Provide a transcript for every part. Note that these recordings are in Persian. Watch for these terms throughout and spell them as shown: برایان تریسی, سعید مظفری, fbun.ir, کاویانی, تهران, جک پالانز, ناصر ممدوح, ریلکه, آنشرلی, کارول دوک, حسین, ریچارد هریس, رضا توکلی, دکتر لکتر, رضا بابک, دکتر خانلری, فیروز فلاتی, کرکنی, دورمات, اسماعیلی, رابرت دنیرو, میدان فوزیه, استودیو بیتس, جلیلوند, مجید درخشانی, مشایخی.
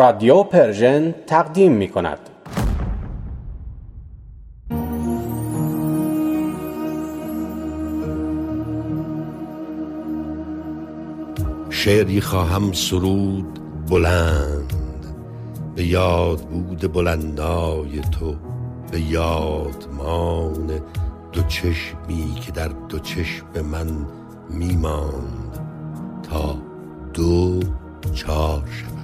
رادیو پرژن تقدیم می‌کند. شعری خواهم سرود بلند به یاد بود بلندای تو، به یاد مان دو چشمی که در دو چشم من میماند تا دو چار شد.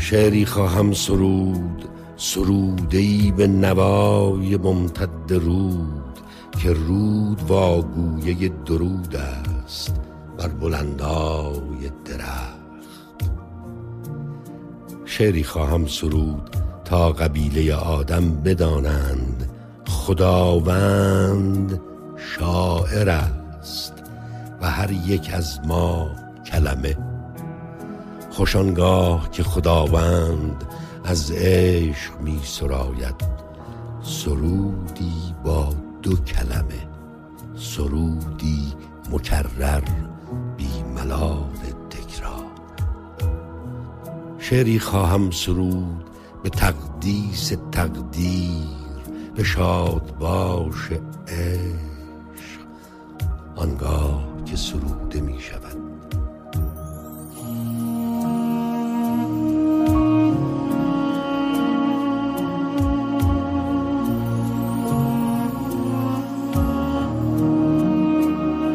شعری خواهم سرود، سرودهی به نوای ممتد رود، که رود واگویه درود است بر بلندای درخت. شعری خواهم سرود تا قبیله آدم بدانند خداوند شاعر است و هر یک از ما کلمه. خوشانگاه که خداوند از عشق می سراید سرودی با دو کلمه، سرودی مکرر بی ملال تکرار. شعری خواهم سرود به تقدیس تقدیر، به شاد باش عشق آنگاه که سروده می شود.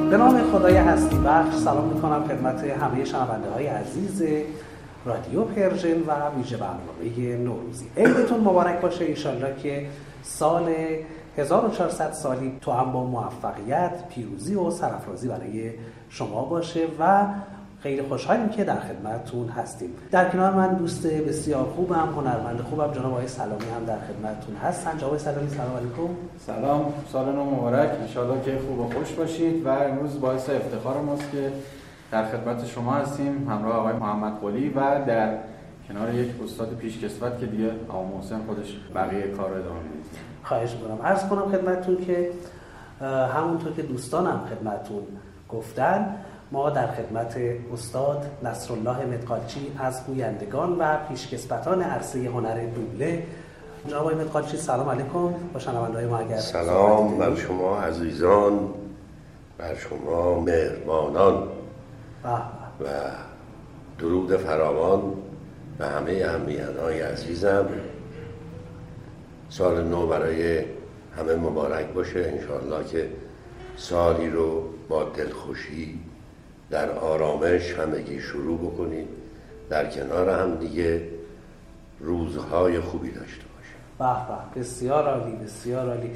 به نام خدای هستی بخش سلام میکنم خدمت همه شنونده های عزیز رادیو پرژن و ویژه برنامه نوروزی. عیدتون مبارک باشه، انشالله که سال 1400 سالی تو هم با موفقیت، پیروزی و سرافرازی برای شما باشه و خیلی خوشحالیم که در خدمتتون هستیم. در کنار من دوست بسیار خوبم، هنرمند خوبم، جناب آقای سلامی هم در خدمتتون هستن. جناب آقای سلامی سلام علیکم. سلام، سال نو مبارک، انشالله که خوب و خوش باشید و امروز باعث افتخار ماست که در خدمت شما هستیم همراه آقای محمدپلی و در کنار یک استاد پیشکسوت که دیگه آقا محسن خودش بقیه کار رو ادامه میده. خواهش می‌کنم. عرض کنم خدمتتون که همونطور که دوستانم خدمتتون گفتن ما در خدمت استاد نصرالله مدقالچی از گویندگان و پیشکسوتان عرصه هنر دوبله. جناب آقای مدقالچی سلام علیکم. با شنونده‌های ما اگر سلام بر شما عزیزان، بر شما مهربانان و درود فراوان به همه همیهن‌های عزیزم. سال نو برای همه مبارک باشه، انشاءالله که سالی رو با دلخوشی در آرامش همگی شروع بکنید، در کنار هم دیگه روزهای خوبی داشته باشیم. به بسیار عالی، بسیار عالی.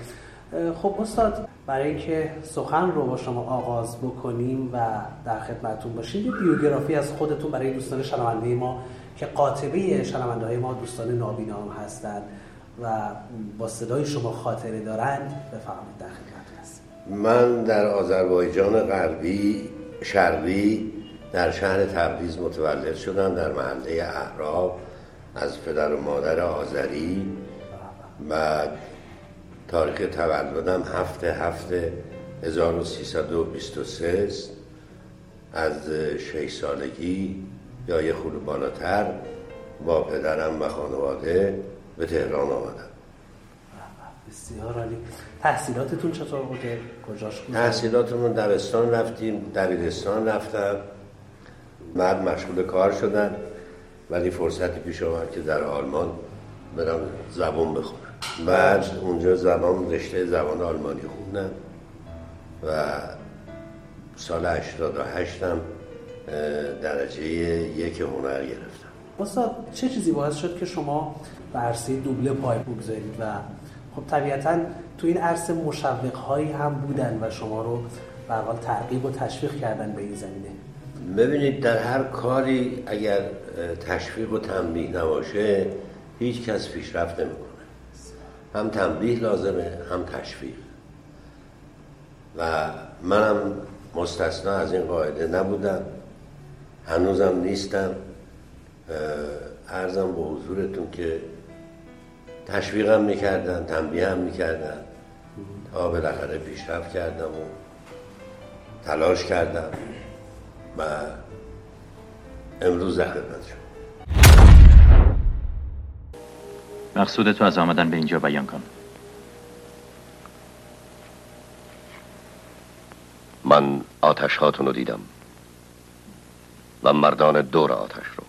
خب استاد، برای اینکه سخن رو با شما آغاز بکنیم و در خدمتتون باشید یه بیوگرافی از خودتون برای دوستان شنونده ما که قاطبه شنونده های ما دوستان نابینا هم هستند و با صدای شما خاطره دارند بفرمایید. در خدمتتون هستم. من در آذربایجان شرقی در شهر تبریز متولد شدم، در محله احراب، از پدر و مادر آذری و تاریخ تولدم 7/7/1323 است. از 6 سالگی یا یه خورده بالاتر با پدرم و خانواده به تهران آمدم. بسیار عالی. تحصیلاتتون چطور بوده؟ کجاش بوده؟ تحصیلاتمون دبستان رفتیم، دبیرستان رفتم، بعد مشغول کار شدم ولی فرصتی پیش آمد که در آلمان برم زبان بخونم. بعد اونجا رشته زبان آلمانی خوندم و سال 88 درجه 1 هنر گرفتم. استاد چه چیزی باعث شد که شما به عرصه دوبله پای بگذارید و خب طبیعتاً تو این عرصه مشوق‌هایی هم بودن و شما رو به هر حال ترغیب و تشویق کردن به این زمینه؟ ببینید در هر کاری اگر تشویق و تنبیه نباشه هیچ کس پیشرفت نمی‌کنه. هم تنبیه لازمه هم تشویق و منم مستثنا از این قاعده نبودم، هنوزم نیستم. عرضم به حضورتون که تشویقم میکردن، تنبیه هم میکردن تا بالاخره پیشرفت کردم و تلاش کردم و امروز در خدمتتون. مقصود تو از آمدن به اینجا بیان کن. من آتش هاتون رو دیدم و مردان دور آتش رو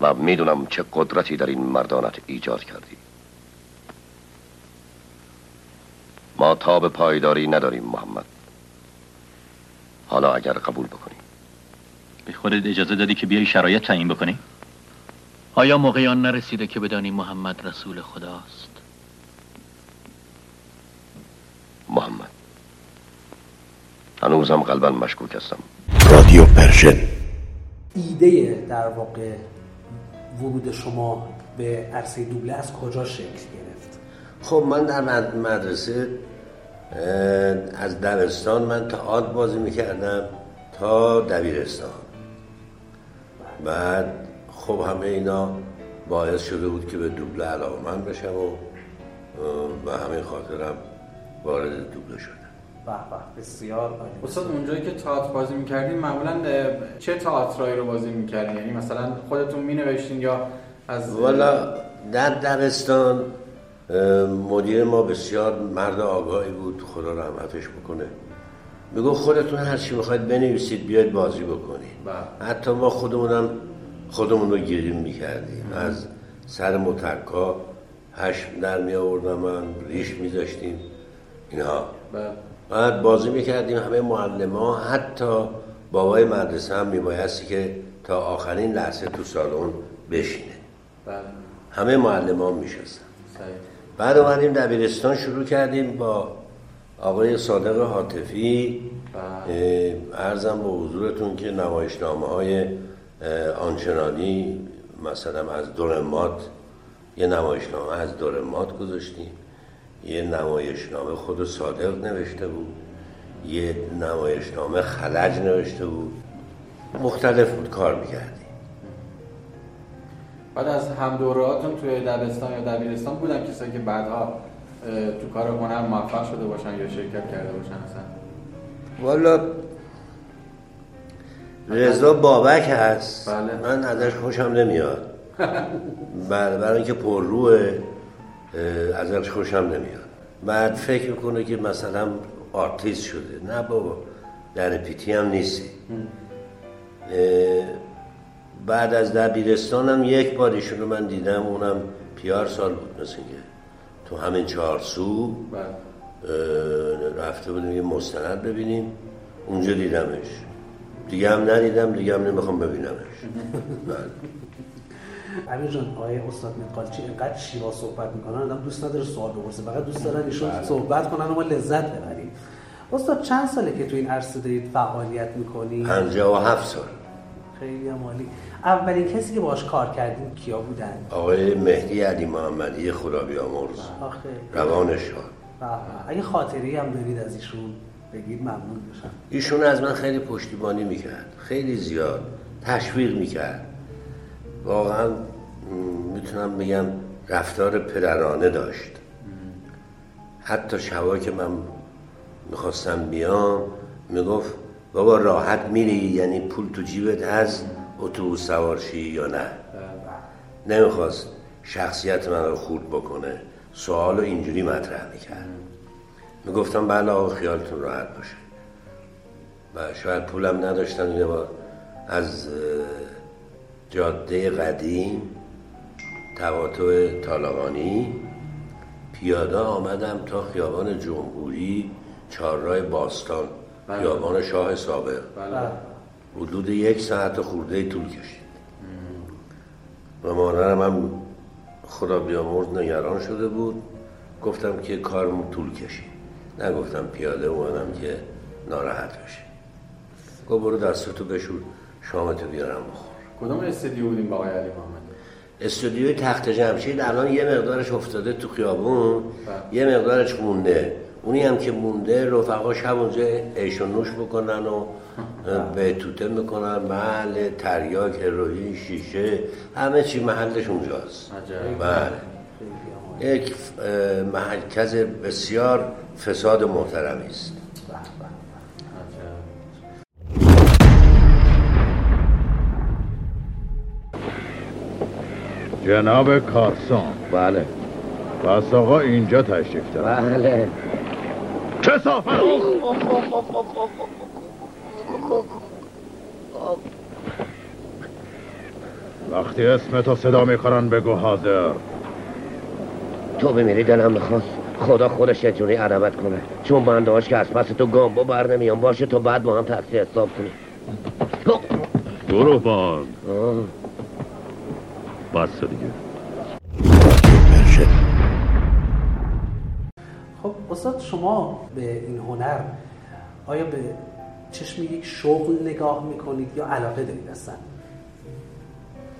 و میدونم چه قدرتی در این مردانت ایجاد کردی. ما تاب پایداری نداریم محمد. حالا اگر قبول بکنی. به خودت اجازه دادی که بیای شرایط تعیین بکنی؟ آیا موقع آن نرسیده که بدانی محمد رسول خداست؟ محمد هنوزم قلباً مشکوک هستم. رادیو پرژن. ایده در واقع ورود شما به عرصه دوبله از کجا شکل گرفت؟ خب من در مدرسه از دبستان من تئاتر بازی میکردم تا دبیرستان. بعد خب همه اینا باعث شده بود که به دوبله علاقه‌مند بشم و به همین خاطرم وارد دوبله شدم. به به بسیار عالی. استاد اونجایی که تئاتر بازی میکردین معمولاً چه تئاترایی رو بازی میکردین؟ یعنی مثلا خودتون مینوشتین یا از؟ والا در دبستان مدیر ما بسیار مرد آگاهی بود، خدا رحمتش بکنه، میگو خودتون هر چی میخواید بنویسید بیاید بازی بکنید. حتی ما خودمون رو گریم میکردیم. از سر مترکا هشم در میآوردم، من ریش میذاشتیم اینها. بعد بازی میکردیم. همه معلم‌ها حتی بابای مدرسه هم میبایستی که تا آخرین لحظه تو سالن بشینه. همه معلم‌ها میشستن. بعد اومدیم دبیرستان شروع کردیم با آقای صادق حاتفی. عرضم به حضورتون که نمایشنامه‌های آنچنانی، مثلا از دورمات یه نمایشنامه از دورمات گذاشتیم، یه نمایشنامه خود صادق نوشته بود، یه نمایشنامه خلج نوشته بود. مختلف بود کار میکردیم. بعد از همدورهاتون توی دبستان یا دبیرستان بودن کسایی که بعدها تو کار هنر موفق شده باشن یا شرکت کرده باشن اصلا؟ والا رضا بابک هست. بله. من ازش خوشم نمیاد. بله، برای اینکه پرروه ازش خوشم نمیاد. بعد فکر میکنه که مثلا آرتیست شده. نه بابا، در پیتی هم نیستی. بعد از دبیرستانم یک بار ایشون رو من دیدم، اونم پیار سال بود، مثل که تو همین چهارسو رفته بودیم یه مستند ببینیم، اونجا دیدمش. دیگه هم ندیدم، دیگه هم نمیخوام ببینمش. امیر جان، آقای استاد مدقالچی اینقدر شیوا صحبت میکنن آدم دوست نداره سوال بپرسه، فقط دوست دارن ایشون صحبت کنن و ما لذت ببریم. استاد چند ساله که تو این عرصه دارید فعالیت میکنی؟ 57 سال. خیلی عالی. اولین کسی که باهاش کار کردیم کیا بودن؟ آقای مهدی علی محمدی، خدا بیامرز، روانشان. اگه خاطری هم دارید از ایشون بگید ممنون میشم. ایشون از من خیلی پشتیبانی میکرد، خیلی زیاد تشویق میکرد. واقعا میتونم بگم رفتار پدرانه داشت. حتی شبایی که من میخواستم بیام میگفت بابا راحت میری، یعنی پول تو جیبت هست اتوبوس سوارشی یا نه. نمیخواست شخصیت من رو خورد بکنه، سوال رو اینجوری مطرح میکرد. میگفتم بله آقا خیالتون راحت باشه. و شاید پولم نداشتم، یه بار از جاده قدیم تقاطع طالقانی پیاده آمدم تا خیابان جمهوری، چهارراه باستان، خیابان شاه سابق. حدود یک ساعت خورده طول کشید و مادرم هم خدا بیامرز نگران شده بود. گفتم که کارم طول کشید، نگفتم پیاده اومدم که ناراحت بشه. گفت برو دستتو بشور شامتو بیارم بخور. کدوم استودیو بودیم با آقای علی محمدی؟ استودیوی تخت جمشید. الان یه مقدارش افتاده تو خیابون، یه مقدارش مونده. اونی هم که مونده رفقا شب اونجا عیش و نوش بکنن و به توته میکنن. محل تریاک، هروئین، شیشه، همه چی محلش اونجاست. بله، یک مرکز بسیار فساد محترمی است. جناب کارسون. بله. پس آقا اینجا تشریف دارم. بله. کسافت! وقتی اسمتو صدا میکنن بگو حاضر. تو بمیری دلم میخواست خدا خودش یه جوری عربت کنه، چون بنده هاش که از پس تو گامبا بر نمیان باشه تو بعد با هم تقصیر حساب کنی. برو بان بس دیگه. خب استاد، شما به این هنر آیا به چشم یک شغل نگاه میکنید یا علاقه دارید اصلا؟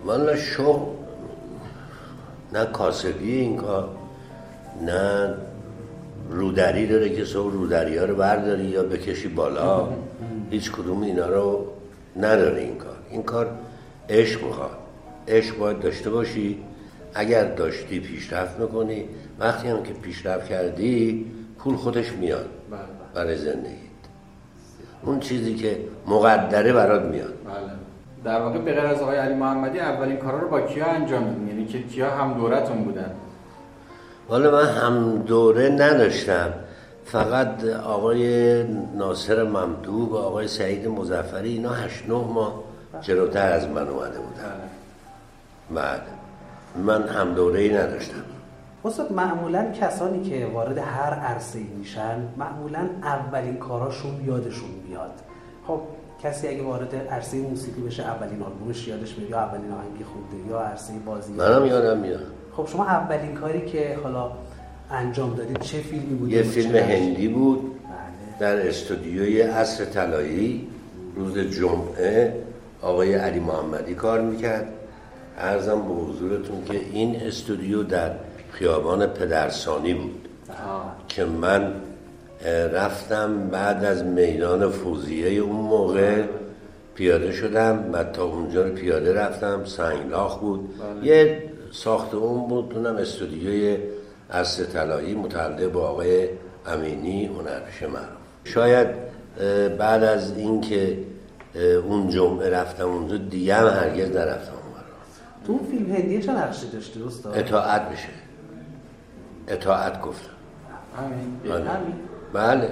من شغل نه کاسبی این کار، نه رودری داره که سو رودری ها رو برداری یا بکشی بالا، هیچ کدوم اینا رو نداره این کار. این کار عشق میخواد، عشق باید داشته باشی، اگر داشتی پیشرفت میکنی، وقتی هم که پیشرفت کردی پول خودش میاد برای زندگیت، اون چیزی که مقدره برات میاد. در واقع به غیر از آقای علی محمدی اولین کارا رو با کیا انجام میدین؟ یعنی که کیا هم دورتون بودن؟ والا من هم دوره نداشتم، فقط آقای ناصر ممدوح و آقای سعید مظفری اینا 8-9 ماه جلوتر از من اومده بودن. بعد من هم دوره‌ای نداشتم. استاد معمولاً کسانی که وارد هر عرصه‌ای میشن معمولاً اولین کاراشون یادشون میاد. خب کسی اگه وارد عرصه موسیقی بشه اولین آلبومش یادش میاد یا اولین آهنگی خونده یا عرصه بازی. منم یادم میاد. خب شما اولین کاری که حالا انجام دادید چه فیلمی بود؟ یه فیلم هندی بود. بله. در استودیوی عصر طلایی روز جمعه آقای علی محمدی کار میکرد. عرضم به حضورتون که این استودیو در خیابان پدرسانی بود که من رفتم بعد از میدان فوزیه اون موقع پیاده شدم و تا اونجا پیاده رفتم. سنگلاخ بود. بله. یه ساختمون بود، اونم استودیوی عصر طلایی متعلق به آقای امینی هنرپیشه معروف. شاید بعد از اینکه اون جمعه رفتم اونجا دیگه هم هرگز نرفتم. تو اون فیلم هندیه چه نقشی داشتی استاد؟ اطاعت میشه. اطاعت گفتم. همین. بله.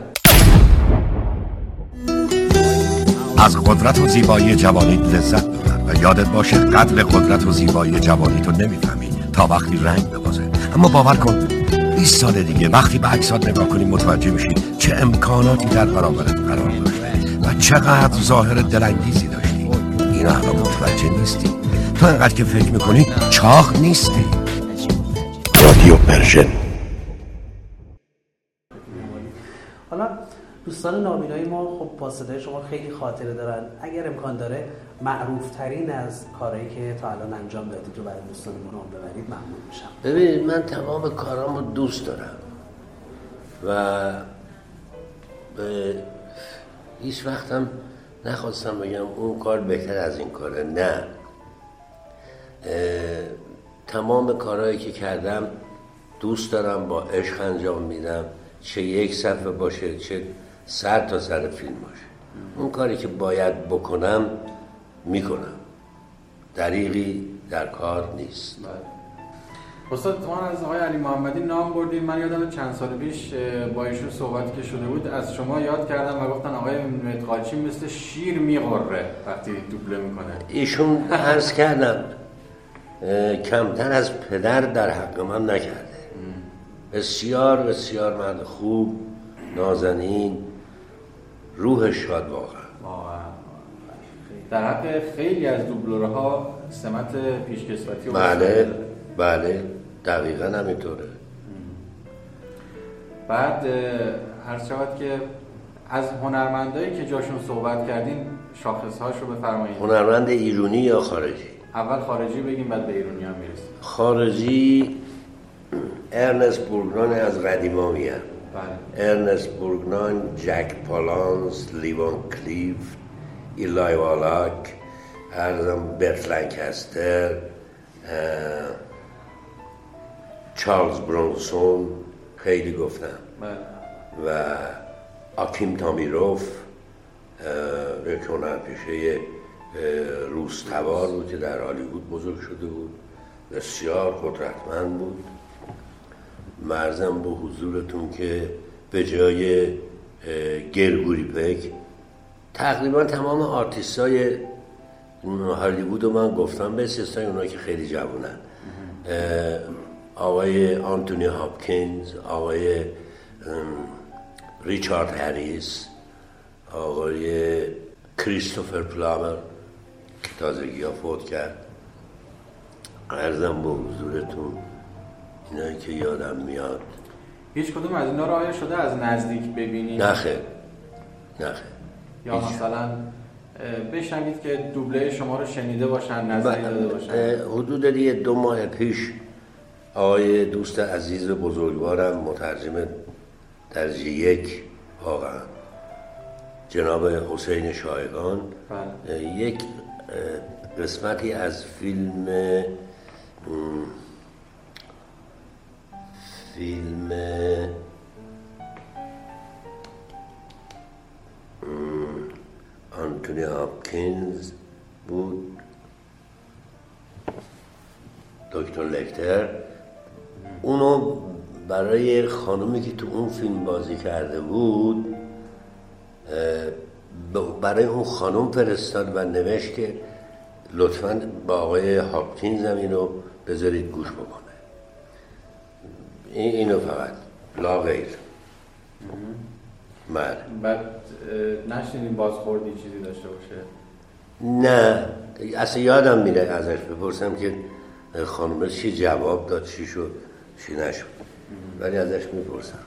از قدرت و زیبایی جوانی لذت ببر و یادت باشه قدر قدرت و زیبایی جوانی تو نمیفهمی تا وقتی رنگ ببازه. اما باور کن 20 سال دیگه وقتی به عکسات نگاه کنی متوجه میشی چه امکاناتی در برابرت قرار داشتی و چقدر ظاهر دلانگیزی داشتی. این احنا متوجه نیستی. تو انقدر که فکر میکنی چاق نیستی. رادیو پرژن. حالا دوستان نابینای ما خب با صدای شما خیلی خاطره دارن، اگر امکان داره معروف ترین از کارهایی که تا الان انجام دادید رو برای دوستان ما نام ببرید ممنون میشم. ببینید من تمام کارامو دوست دارم و به هیچ وقتم نخواستم بگم اون کار بهتر از این کاره. نه، تمام کارهایی که کردم دوست دارم، با عشق انجام میدم، چه یک صفحه باشه چه 100 تا 100 فیلم باشه. اون کاری که باید بکنم میکنم، دریغی در کار نیست. استاد شما از آقای علی محمدی نام بردید، من یادم چند سال پیش با ایشون صحبت که شده بود از شما یاد کردم و گفتن آقای مدقالچی مثل شیر میغره وقتی دوبله میکنه. ایشون عرض کردم کمتر از پدر در حق من نکرده. بسیار بسیار مرد خوب، نازنین، روح شاد واقعا. در حق خیلی از دوبلورها سمت پیشکسوتی. بله بله دقیقا همینطوره. بعد هر چقدر که از هنرمندایی که جاشون صحبت کردین شاخصهاش رو بفرمایید. هنرمند ایرانی یا خارجی؟ اول خارجی بگیم بعد به ایرانی هم میرسیم. خارجی ارنست برگنان از قدیمامی هم. بله. ارنست برگنان، جک پالانز، لیوان کلیف، ایلای والاک، برت لانکستر، چارلز برونسون، خیلی گفتم. بله. و آکیم تامیروف یک هنرپیشه روستوار بود که در هالیوود بزرگ شده بود بسیار قدرتمند بود. عرضم به حضورتون که به جای گرگوری پک تقریبا تمام آرتیستای هالیوود رو من گفتم، به استثنای اونا که خیلی جوانن، آقای آنتونی هاپکینز، آقای ریچارد هریس، آقای کریستوفر پلامر که تازگی ها فوت کرد. عرضم به حضورتون اینایی که یادم میاد. هیچ کدوم از اینا رو آیا شده از نزدیک ببینید؟ نه خیر. یا مثلا بشنوید که دوبله شما رو شنیده باشن، نظری داده باشن؟ حدود دیگه 2 ماه پیش آقای دوست عزیز بزرگوارم، مترجم درجه 1 واقعا، جناب حسین شایگان، یک قسمتی از فیلم آنتونی هاپکینز بود، دکتر لکتر، اونو برای خانومی که تو اون فیلم بازی کرده بود برای اون خانم فرستاد و نوشت که لطفاً با آقای هاپکینز هم اینو بذارید گوش بکنه. اینو فقط، لا غیر. بله. بعد نشنیدیم بازخوردی چیزی داشته باشه؟ نه، اصلا یادم میره ازش بپرسم که خانومه چی جواب داد، چی شد، چی نشد، ولی ازش میپرسم.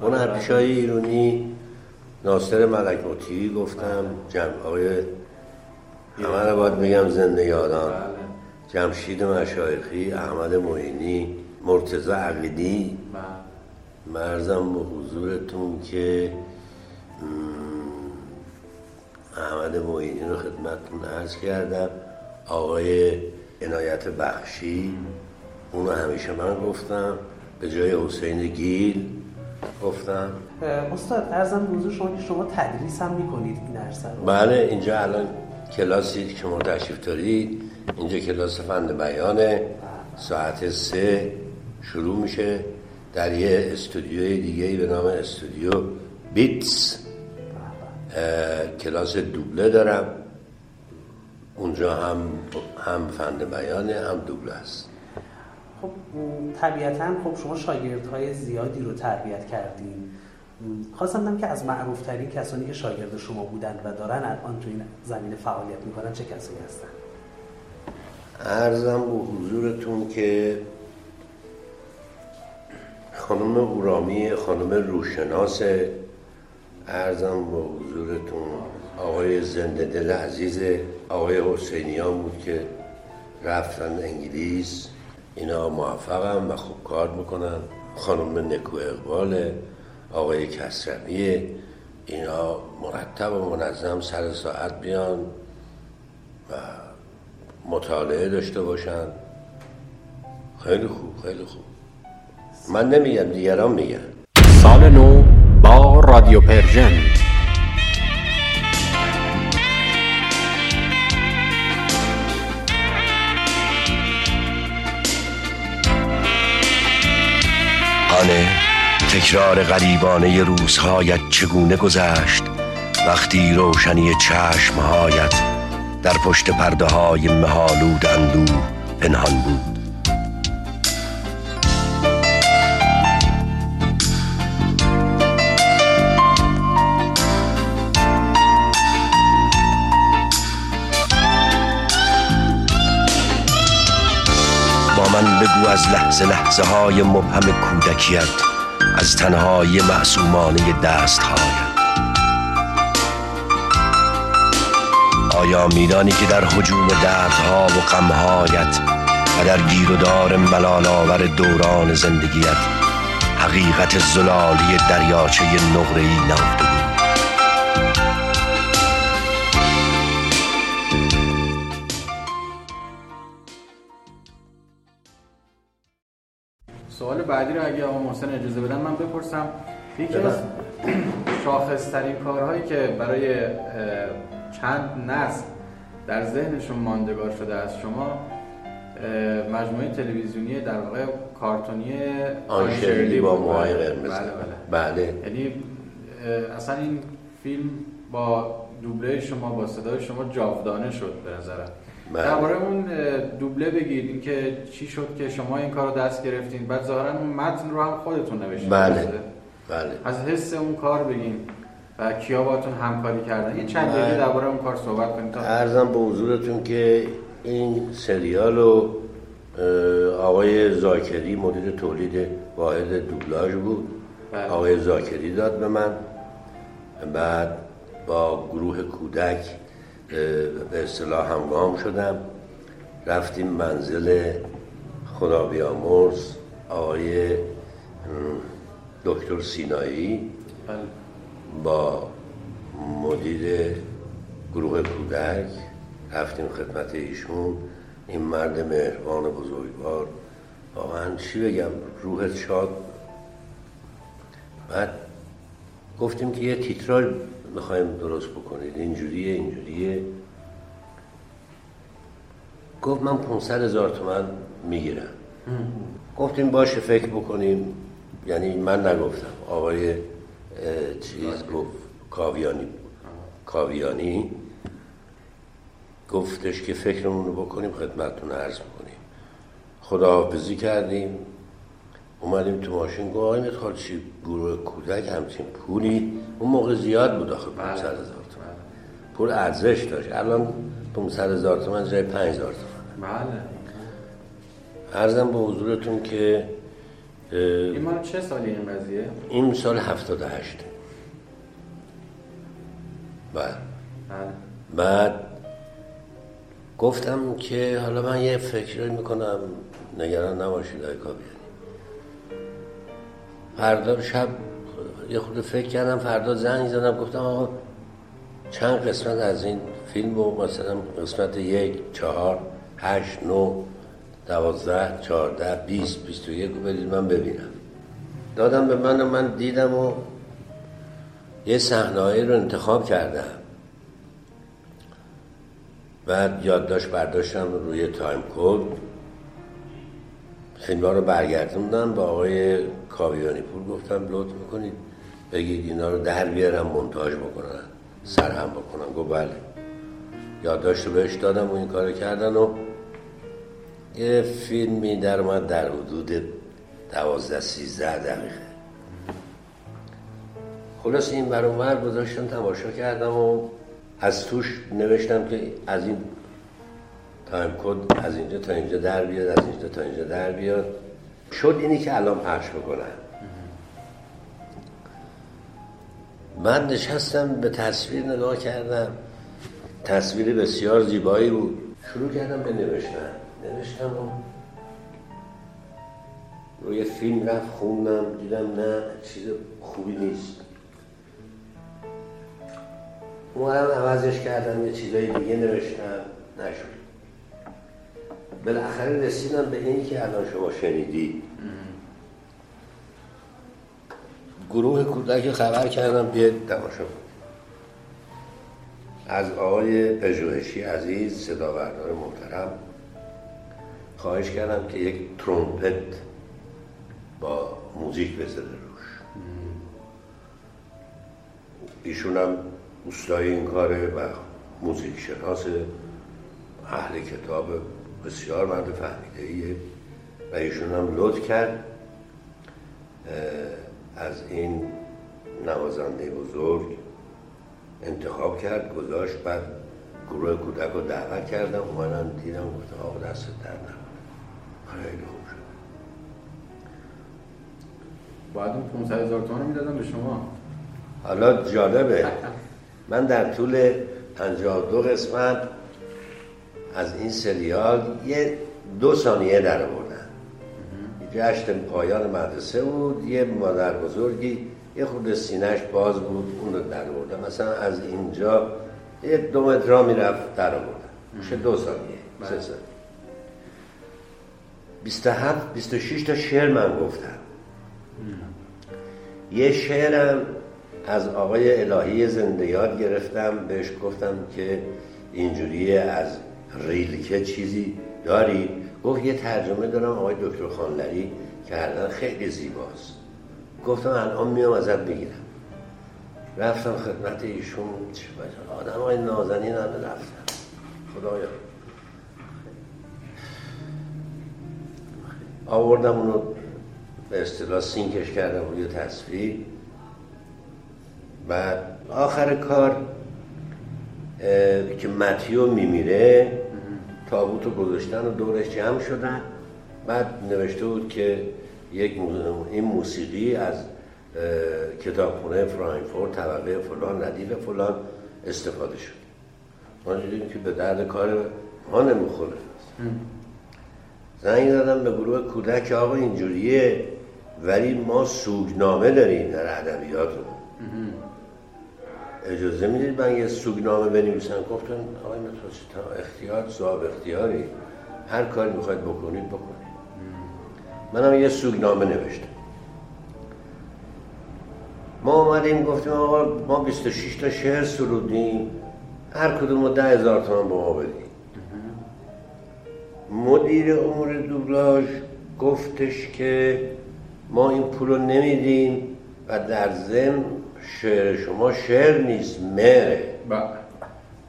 اون هرپیشای ایرونی ناصر ملکوتی گفتم، آقای همه رو باید بگم زنده یادان، جمشید مشایخی، احمد محینی، مرتضی عقیدی. عرضم به حضورتون که احمد محینی رو خدمتتون عرض کردم، آقای عنایت بخشی، اونو همیشه من گفتم، به جای حسین گیل گفتم. استاد عرضم به حضور شما که شما تدریس هم میکنید این عرض رو؟ بله، اینجا الان کلاسی که ما تشریف دارید اینجا کلاس فن بیانه، ساعت 3 شروع میشه در یه استودیوی دیگه‌ای به نام استودیو بیتس. کلاس دوبله دارم اونجا، هم فن بیانه هم دوبله است. خب طبیعتاً خب شما شاگردهای زیادی رو تربیت کردین. خواستم بدونم که از معروف‌ترین کسانی که شاگرد شما بودند و دارن الان تو این زمینه فعالیت می‌کنن چه کسایی هستن؟ عرضم به حضورتون که خانم اورامی، خانم روشناس، عرضم به حضورتون آقای زنده دل عزیز، آقای حسینیان بود که رفتن انگلیس، اینا موفقم و خوب کار میکنن، خانم نکو اقبال، آقای کسروی، اینا مرتب و منظم سر ساعت بیان و مطالعه داشته باشن. خیلی خوب، خیلی خوب. من نمیگم، دیگران میگن. سال نو با رادیو پرژن. آنه تکرار غریبانه روزهایت چگونه گذشت وقتی روشنی چشمهایت در پشت پرده های مه‌آلود اندوه پنهان بود. من بگو از لحظه‌های مبهم کودکیت، از تنهایی معصومانه دست‌هایت. آیا میدانی که در هجوم دردها و غم‌هایت و در گیر و دار ملال‌آور دوران زندگیت حقیقت زلالی دریاچه نقره‌ای نهفته بود؟ بعدی رو اگه آقا محسن اجازه بدن من بپرسم، یکی از شاخص‌ترین کارهایی که برای چند نسل در ذهنشون ماندگار شده از شما مجموعه تلویزیونی در واقع کارتونی آنشرلی با موهای قرمز. بله. یعنی اصلا این فیلم با دوبله شما، با صدای شما جاودانه شد به نظرم. درباره اون دوبله بگید، این که چی شد که شما این کار رو دست گرفتین؟ بعد ظاهرا اون متن رو هم خودتون نوشتید. بله. از حس اون کار بگین و کیا باهاتون همکاری کردن. یه چند دقیقه درباره اون کار صحبت کنید. عرضم به حضورتون که این سریال رو آقای زاکری مدیر تولید واحد دوبلاژ بود. بله. آقای زاکری داد به من. بعد با گروه کودک به اصطلاح همگام شدم، رفتیم منزل خدا بیامرز آقای دکتر سینایی با مدیر گروه کودک، رفتیم خدمت ایشون. این مرد مهربان بزرگوار، واقعا چی بگم، روحت شاد. بعد گفتیم که یه تیتراژ میخوایم درست بکنید، اینجوریه. گفت من 500,000 تومان میگیرم. گفتیم باشه فکر بکنیم. یعنی من نگفتم، آقای چیز گفت، کاویانی گفتش که فکرمون رو بکنیم خدمتتون عرض بکنیم. خداحافظی کردیم، اومدیم تو ماشین. گفت آقای مدقال چی، گروه کودک همچین پولی اون موقع زیاد بود آخه، 500,000 تومان پول ارزش داشت. الان 500,000 تومان جای 5,000 تومان. بله. عرضم به حضورتون که این مال چه سالی این قضیه؟ این سال 78. بله. بعد گفتم که حالا من یه فکری میکنم، نگران نباشید آقای کاویانی. فردا شب یه خود فکر کردم، فردا زنگ زدم، گفتم آقا چند قسمت از این فیلم رو، مثلا قسمت 1، 4، 8، 9، 12، 14، 20، 21 رو بدید من ببینم. دادم به من و من دیدم و یه صحنه‌ای رو انتخاب کردم. بعد یادداشت برداشتم روی تایم کد، فیلم‌ها رو برگردوندم، با آقای کاویانی پور گفتم لطف میکنید بگید اینا رو در بیارم مونتاژ بکنن، سرهم بکنن. گفت بله. یادداشت رو بهش دادم و این کارو کردن و یه فیلمی در اومد در حدود 12-13 دقیقه. خلاص این بر اون ور گذاشتم، تماشا کردم و از توش نوشتم که از این تایم کد از اینجا تا اینجا در بیاد، از اینجا تا اینجا در بیاد. شد اینی که الان پخش بکنم. من نشستم به تصویر نگاه کردم، تصویر بسیار زیبایی بود. شروع کردم به نوشتم و روی فیلم رفت خوندم، دیدم نه چیز خوبی نیست. اونم عوضش کردم، یه چیزای دیگه نوشتم، نشد. بالاخره رسیدم به این که الان شما شنیدید. گروه کودک خبر کردم بیاید تماشا. از آقای پژوهشی عزیز صدابردار محترم خواهش کردم که یک ترومپت با موزیک بزنه روش. ایشون هم استای این کاره و موزیک شناس، اهل کتاب، بسیار مرد فهمیده‌ایه و ایشون هم لطف کرد از این نوازنده بزرگ انتخاب کرد، گذاشت. بعد گروه کودک رو دعوت کردم، اومدم دیدم، گفتم آقا دست در نکنه، خیلی خوب شد. باید اون 500,000 تومان رو میدادم به شما. حالا جالبه، من در طول 52 قسمت از این سریال یه 2 ثانیه در آوردن. جشن پایان مدرسه بود، یه مادر بزرگی یه خود سینه‌اش باز بود، اون رو در آوردن. مثلا از اینجا یه 2 متر را میرفت در آوردن، میشه 2 ثانیه، 3 ثانیه. 26 تا شعر من گفتم. یه شعرم از آقای الهی زنده یاد گرفتم، بهش گفتم که اینجوریه، از ریلکه چیزی داری؟ گفت یه ترجمه دارم آقای دکتر خانلری کردن، خیلی زیباست. گفتم الان میام ازت بگیرم. رفتم خدمت ایشون، آدم های نازنین هم رفتم. خدایا آوردم اونو به اصطلاح سینکش کردم روی تصویر. بعد آخر کار که متیو میمیره تابوتو گذاشتن و دورش جمع شدن. بعد نوشته بود که یک این موسیقی از کتابخونه فرانکفورت طبقه فلان ردیف فلان استفاده شد. ما دیدیم که به درد کار ما نمیخوره. زنگ زدم به گروه کودک، آقا اینجوریه ولی ما سوگنامه داریم در ادبیاتمون، اجازه میدید من یه سوگنامه بنویسم؟ گفتن آقای متوسط اختیار، صاحب اختیاری، هر کاری میخواید بکنید بکنید. منم یه سوگنامه نوشتم. ما اومدیم گفتیم آقا ما 26 تا شعر سرودیم، هر کدوم رو 10,000 تومان به ما بدید. مدیر امور دوبلاژ گفتش که ما این پول رو نمیدیم و در ضمن شعر شما شعر نیست، مهره.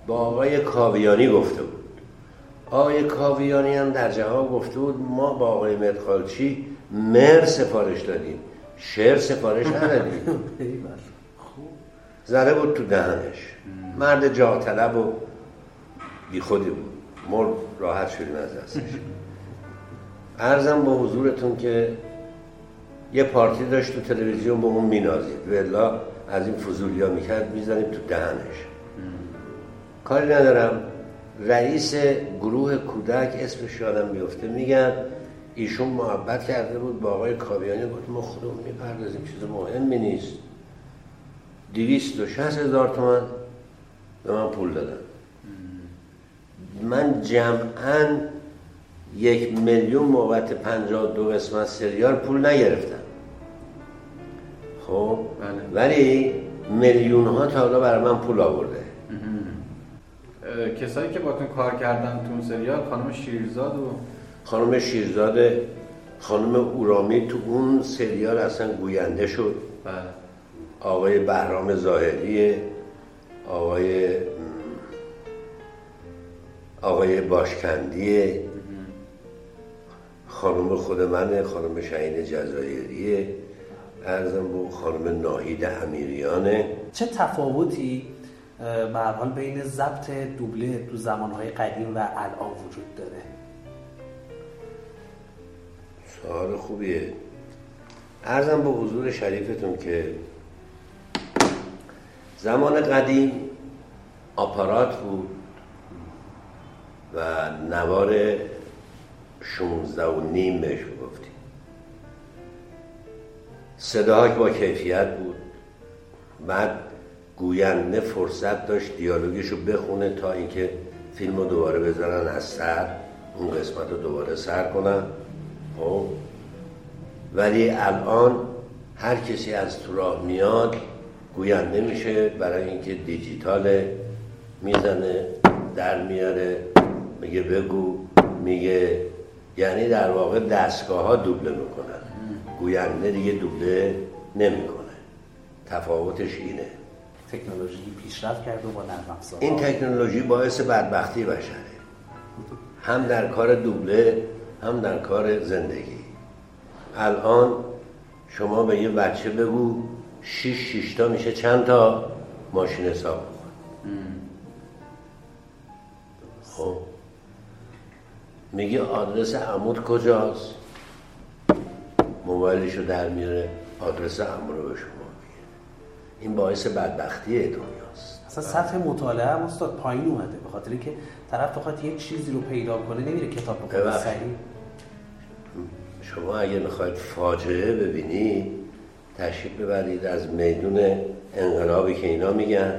با آقای کاویانی گفته بود. آقای کاویانی هم در جواب گفته بود ما با آقای مدقالچی مهر سفارش دادیم، شعر سفارش ندادیم. زده بود تو دهنش. مرد جاه طلب و بیخودی بود. مرد راحت شدیم از دستش. عرضم به حضورتون که یه پارتی داشت تو تلویزیون به اون مینازید، والا از این فضولیا میکرد میزنیم تو دهنش. کاری ندارم. رئیس گروه کودک اسمش یادم میفته، میگن ایشون محبت کرده بود با آقای کاویانی، گفت ما خودمون میپردازیم، چیز مهمی نیست. 260,000 تومان به من پول دادن. من جمعاً 1,000,000 بابت 52 قسمت سریال پول نگرفتم. خب ولی میلیون ها تا حالا برای من پول آورده. کسایی که باتون کار کردن تو اون سریال، خانم شیرزاده، خانم اورامی تو اون سریال اصلا گوینده شد. بله. آقای بهرام ظاهری، آقای باشکندی، خانم خود منه، خانم شهین جزایریه، عرضم با خانم ناهید امیریانه. چه تفاوتی به هر حال بین ضبط دوبله تو زمانهای قدیم و الان وجود داره؟ سوال خوبیه. عرضم به حضور شریفتون که زمان قدیم آپارات بود و نوار 16.5 بهش گفتیم. صداها با کیفیت بود. بعد گوینده فرصت داشت دیالوگشو بخونه تا اینکه فیلمو دوباره بزنن از سر، اون قسمتو دوباره سر کنن. خب ولی الان هر کسی از تو راه میاد گوینده میشه، برای اینکه دیجیتاله، میزنه در میاره، میگه بگو میگه، یعنی در واقع دستگاه ها دوبله میکنن، گوینده دیگه دوبله نمیکنه. تفاوتش اینه. تکنولوژی پیشرفت کرده با نرم افزار. این تکنولوژی باعث بدبختی بشره، هم در کار دوبله هم در کار زندگی. الان شما به یه بچه بگو 6 تا میشه چند تا، ماشین حساب میکنه. خب میگه آدرس عمود کجاست، موبایلشو در میاره آدرس عمو رو به شما میگه. این باعث بدبختی دنیاست. اصلا سطح مطالعه هم استاد پایین اومده، به خاطر اینکه طرف بخواد یک چیزی رو پیدا کنه نمیره کتاب بخونه سریع. شما اگه میخواید فاجعه ببینی تشریف ببرید از میدون انقلابی که اینا میگن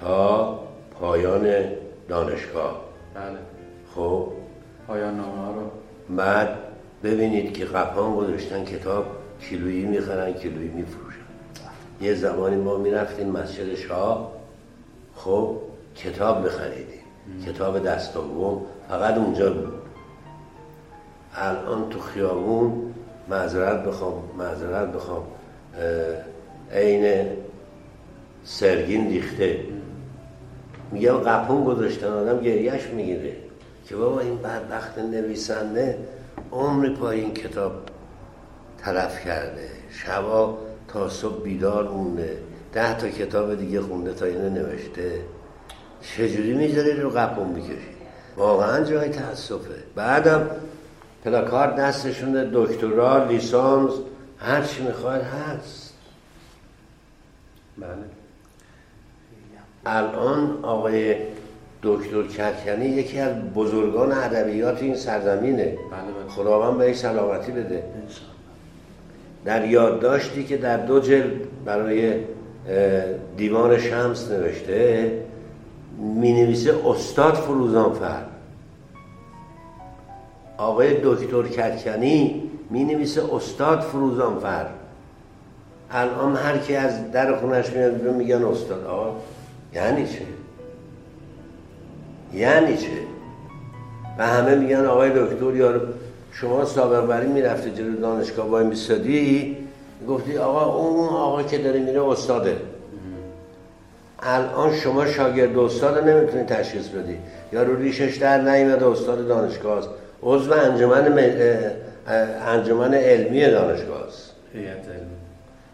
تا پایان دانشگاه. بله. خب پایان نامه رو بعد ببینید که قپان گذاشتن کتاب کیلویی میخرن، کیلویی میفروشن. یه زمانی ما میرفتیم مسجد شاه، خب کتاب میخریدیم، کتاب دست دوم فقط اونجا بود. الان تو خیابون معذرت بخوام عین سرگین دیخته میگم قپون گذاشتن، آدم گریهش میگیره که بابا این بدبخت نویسنده عمر پای این کتاب تلف کرده، شبا تا صبح بیدار مونده، 10 تا کتاب دیگه خونده تا اینو نوشته، چجوری میذاره رو قپون میکشه؟ واقعا جای تأسفه. بعدم پلاکارد دستشونه، دکترا، لیسانس، هر چی میخواد هست. بله الان آقای دکتر کرکنی یکی از بزرگان ادبیات این سرزمینه. بله. خداوند بهش سلامتی بده انشاءالله. در یادداشتی که در 2 جلد برای دیوان شمس نوشته مینویسه استاد فروزانفر، آقای دکتر کرکنی مینویسه استاد فروزانفر. الان هر کی از در خونش میاد بیرون میگن استاد. آقا یعنی چه؟ یعنی چه؟ و همه میگن آقای دکتر. یارو شما سابق بری میرفتی جلو دانشگاه وای میسادی گفتی آقا اون آقا که داره میره استاده. الان شما شاگرد استاد نمیتونی تشخیص بدی. یارو ریشش در نیامده استاد دانشگاه است، عضو انجمن علمی دانشگاه است،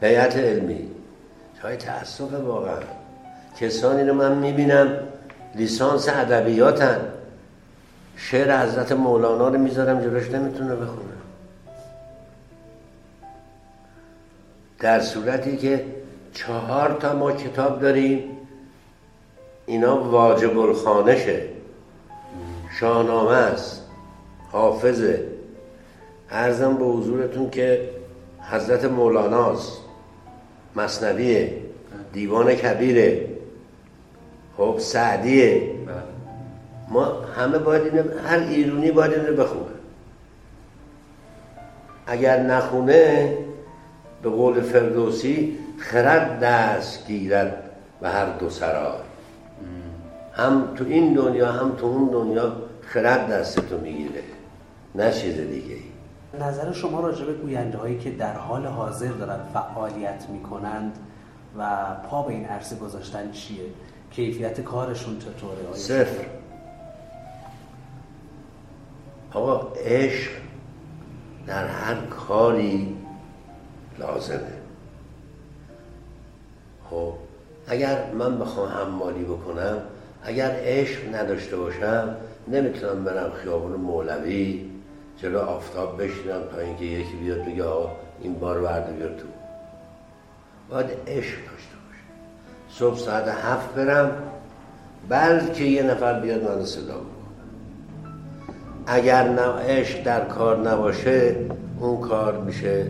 هیئت علمی. جای تأسف واقعا. کسانی رو من میبینم لیسانس ادبیاتن، شعر حضرت مولانا رو میذارم جلوش نمیتونه بخونه، در صورتی که 4 تا ما کتاب داریم اینا واجب الخوانشه، شاهنامه است، حافظه. عرضم به حضورتون که حضرت مولانا است، مثنویه، دیوان کبیره، خب سعدیه. ما همه باید اینه، هر ایرونی باید اینه بخونه. اگر نخونه به قول فردوسی خرد دست گیرد و هر دو سرای. هم تو این دنیا هم تو اون دنیا خرد دستتو میگیره، نه چیز دیگه. نظر شما راجع به گوینده هایی که در حال حاضر دارن فعالیت میکنند و پا به این عرصه گذاشتن چیه؟ کیفیت کارشون چطوره؟ صفر. آقا عشق در هر کاری لازمه. خب اگر من بخوام حمالی بکنم، اگر عشق نداشته باشم نمیتونم برم خیابون مولوی جلو آفتاب بشینم تا اینکه یکی بیاد بگه آقا این بار برده بیار تو. باید عشق داشته باشه. صبح ساعت 7 برم، بلکه یه نفر بیاد منو صدا بکنه. اگر عشق در کار نباشه اون کار میشه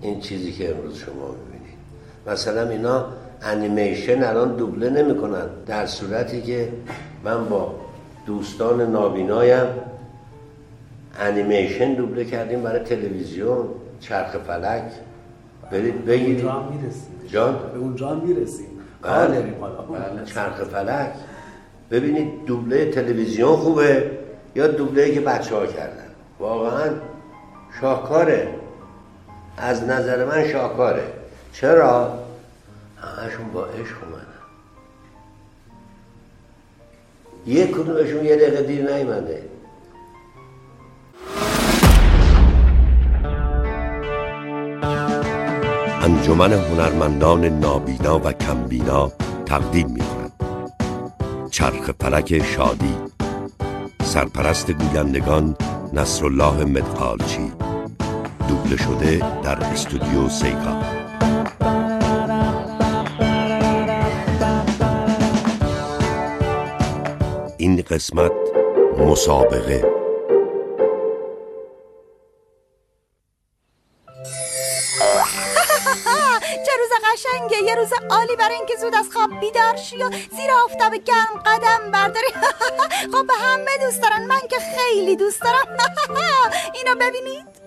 این چیزی که امروز شما میبینید. مثلا اینا انیمیشن الان دوبله نمیکنن، در صورتی که من با دوستان نابینایم انیمیشن دوبله کردیم برای تلویزیون، چرخ فلک. برید بگید اونجا هم میرسید. جان به اونجا هم میرسید. بله. چرخ فلک ببینید دوبله تلویزیون خوبه یا دوبله‌ای که بچه‌ها کردن؟ واقعا شاهکاره. از نظر من شاهکاره. چرا؟ همشون با عشق اومدن. یک کدومشون 1 دقیقه دیر نیومده. انجمن هنرمندان نابینا و کمبینا تقدیم می‌کند. چرخ فلک شادی، سرپرست گویندگان نصرالله مدقالچی، دوبله شده در استودیو سیگا. این قسمت مسابقه. چه روز قشنگه، یه روز عالی برای اینکه زود از خواب بیدار شی و زیر آفتاب گرم قدم برداری. خب همه دوست دارن، من که خیلی دوست دارم. اینو ببینید.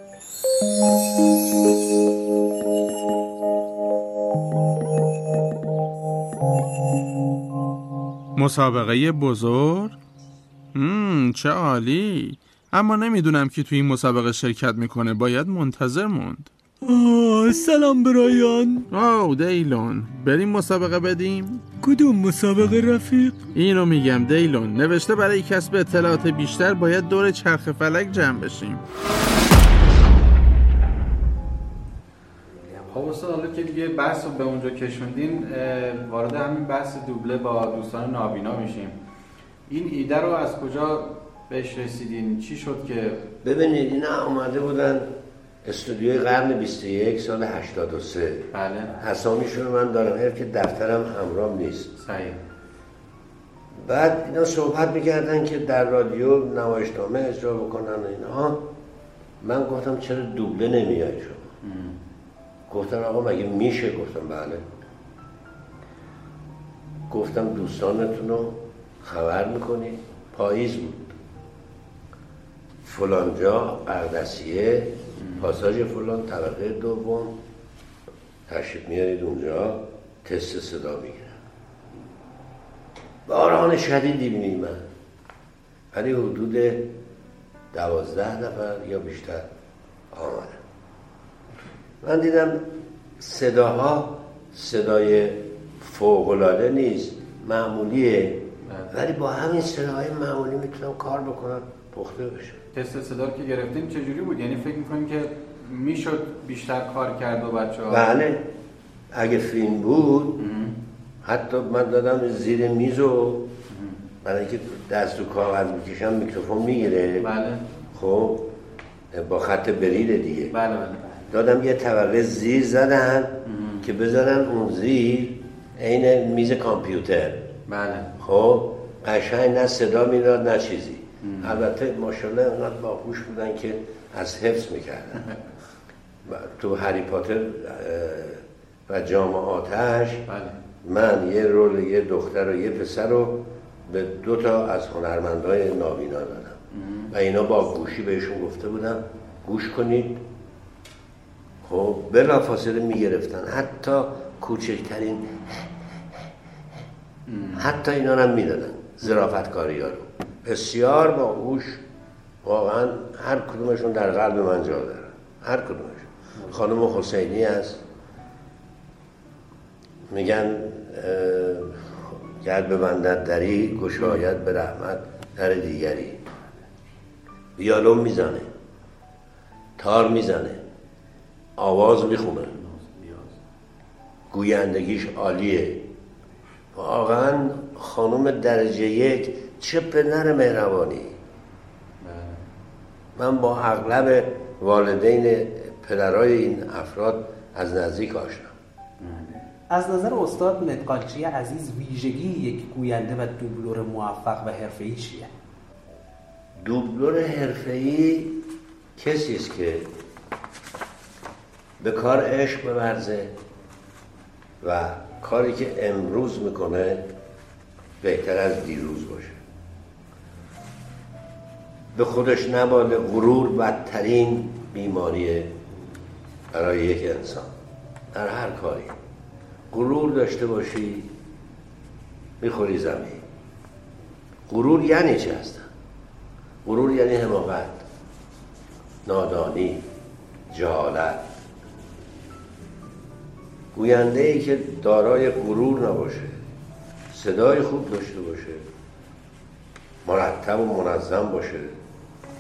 مسابقه بزرگ؟ چه عالی. اما نمیدونم که توی این مسابقه شرکت میکنه. باید منتظر موند. سلام برایان. دیلون، بریم مسابقه بدیم؟ کدوم مسابقه رفیق؟ اینو میگم دیلون، نوشته برای کسب اطلاعات بیشتر باید دور چرخ فلک جمع بشیم. خب استاد، حالا که دیگه بحث رو به اونجا کشوندین، وارد همین بحث دوبله با دوستان نابینا میشیم. این ایده رو از کجا بهش رسیدین؟ چی شد که ببینید اینا اومده بودن استودیوی قرن 21 سال 83. بله. حسامیشون من دارم، هر که دفترم همرام نیست. صحیح. بعد اینا صحبت میکردن که در رادیو نمایشنامه اجرا بکنن اینها. من گفتم چرا دوبله نمیای شما؟ گفتن آقا مگه میشه؟ گفتم بله. گفتم دوستانتون رو خبر میکنید. پاییز بود، فلانجا قردسیه، پاساژ فلان، طبقه دوم، تشریف میارید اونجا، تست صدا میگیرم. باران شدیدی میبینید. من ولی حدود 12 نفر یا بیشتر آمدن. من دیدم صداها صدای فوق‌العاده نیست، معمولیه، ولی با همین صداهای معمولی میتونم کار بکنم، پخته بشم. تست صدا که گرفتیم چجوری بود؟ یعنی فکر میکنیم که میشد بیشتر کار کرد و بچه ها؟ بله، اگه فیلم بود حتی من دادم زیر میز و برای اینکه دست و کاغذ میکشم میکروفون میگیره. بله. خب با خط برید دیگه. بله بله. دادم یه طبقه زیر زدن که بذارن اون زیر عین میز کامپیوتر. بله. خب قشنگ نه صدا میداد نه چیزی. البته ماشاءالله انقدر باهوش بودن که از حفظ میکردن. تو هری پاتر و جام آتش من یه رول یه دختر و یه پسر رو به 2 تا از هنرمندای نابینا دادم و اینا با گوشی بهشون گفته بودم گوش کنید. خب بلافاصله میگرفتن، حتی کوچکترین حتی اینا هم میدادن، ظرافتکاری ها رو. بسیار باهوش، واقعا هر کدومشون در قلب من جا دارن، هر کدومشون. خانم حسینی هست، میگن گرد ببندد دری گشاید به رحمت در دیگری. ویالون میزنه، تار میزنه، آواز میخونه، گویندگیش عالیه. واقعا خانم درجه 1 چه پدر مهربانی. من با اغلب والدین پدرای این افراد از نزدیک آشنام. از نظر استاد مدقالچی عزیز ویژگی یک گوینده و دوبلور موفق و حرفه‌ای چیه؟ دوبلور حرفه‌ای کسی است که به کار عشق بورزه و کاری که امروز میکنه بهتر از دیروز باشه، به خودش نباله. غرور بدترین بیماریه برای یک انسان. در هر کاری غرور داشته باشی میخوری زمین. غرور یعنی چه هستن؟ غرور یعنی حماقت، نادانی، جهالت. گوینده ای که دارای غرور نباشه، صدای خوب داشته باشه، مرتب و منظم باشه،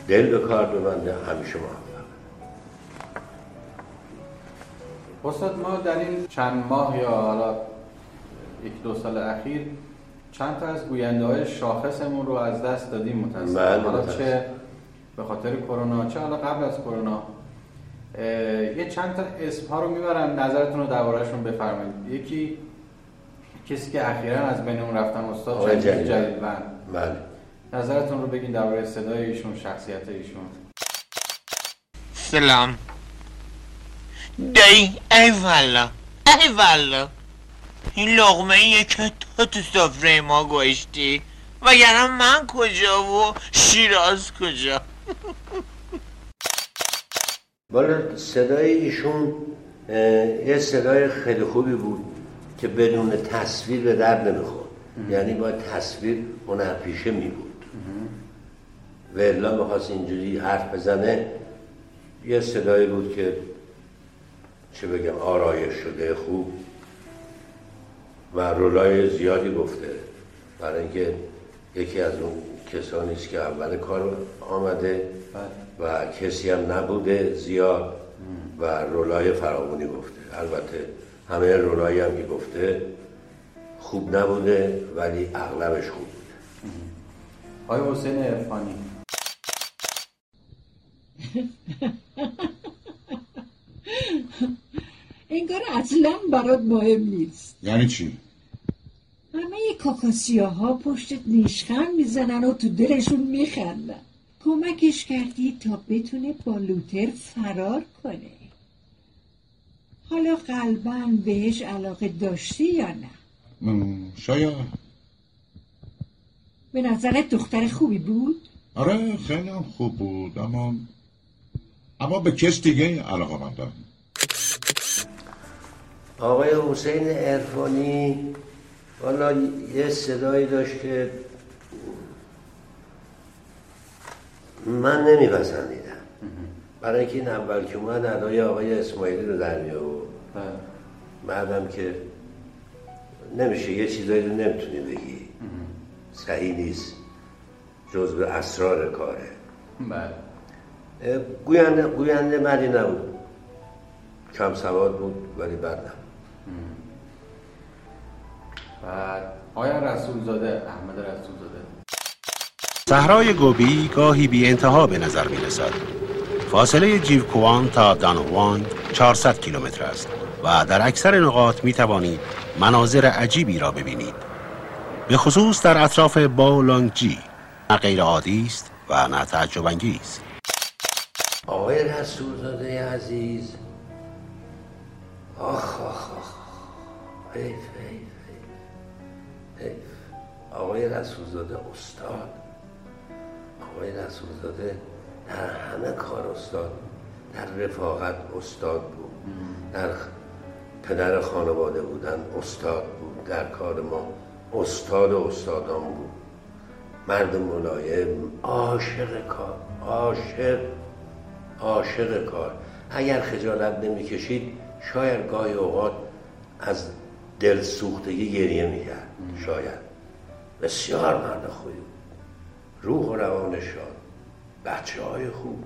دل به کار ببنده، همیشه موفق. استاد ما در این چند ماه یا حالا 1-2 سال اخیر چند تا از گوینده‌های شاخصمون رو از دست دادیم متأسفانه. حالا چه به خاطر کرونا چه حالا قبل از کرونا. یه چند تا اسم‌ها رو میبرن، نظرتون رو درباره‌شون بفرمایید. یکی کسی که اخیراً از بین اون رفتن استاد جلیلوند. بله. نظرتون رو بگین درباره صدای ایشون، شخصیت ایشون. سلام. دی ای والا. این لقمه‌ایه که تو سفره ما گوشتی. وگرنه من کجا و شیراز کجا؟ بالا صدای ایشون یه صدای خیلی خوبی بود که بدون تصویر به درد نمیخورد. یعنی با تصویر هنرپیشه می بود و الا میخواست اینجوری حرف بزنه، یه صدایی بود که چه بگم آرایش شده خوب و رولای زیادی گفته، برای اینکه یکی از اون کسانیست که اول کار آمده و کسی هم نبوده زیاد و رولای فراوانی گفته. البته همه رولایی هم که گفته خوب نبوده ولی اغلبش خوب بود. آقای حسین عرفانی این کار اصلا برات مهم نیست. یعنی چی؟ همه کاکاسیاها پشتت نیشخند میزنن و تو دلشون میخندن. کمکش کردی تا بتونه با لوتر فرار کنه. حالا قلباً بهش علاقه داشتی یا نه؟ شاید. به نظرت دختر خوبی بود؟ آره خیلی هم خوب بود، اما به کس دیگه علاقه من دارم. آقای حسین عرفانی والا یه صدایی داشت که من نمیپسندیدم، برای اینکه این اول که اومد ادای آقای اسماعیلی رو در می آورد، بعدم که نمیشه یه چیزایی رو نمیتونی بگی، صحیح نیست، جزء اسرار کاره. بله. گوینده بدی نبود، کم سواد بود ولی بد نبود. بعد آیا رسولزاده، احمد رسولزاده. صحرای گوبی گاهی بی انتها به نظر می رسد. فاصله جیوکوان تا دانوان 400 کیلومتر است و در اکثر نقاط می توانید مناظر عجیبی را ببینید، به خصوص در اطراف باولانگجی. نه غیر عادی است و نه تعجب انگیز. آقای رسولزاده عزیز، آخ آخ آخ، حیف حیف حیف. آقای رسولزاده استاد، آقای رسولزاده در همه کار استاد، در رفاقت استاد بود، در پدر خانواده بودن استاد بود، در کار ما استاد و استادان بود، مرد ملایم، عاشق کار، عاشق کار. اگر خجالت نمی‌کشید شاید گاهی اوقات از دل سوختگی گریه می‌کرد، شاید. بسیار مرد خوبی بود، روح و روان شاد، بچه‌های خوب.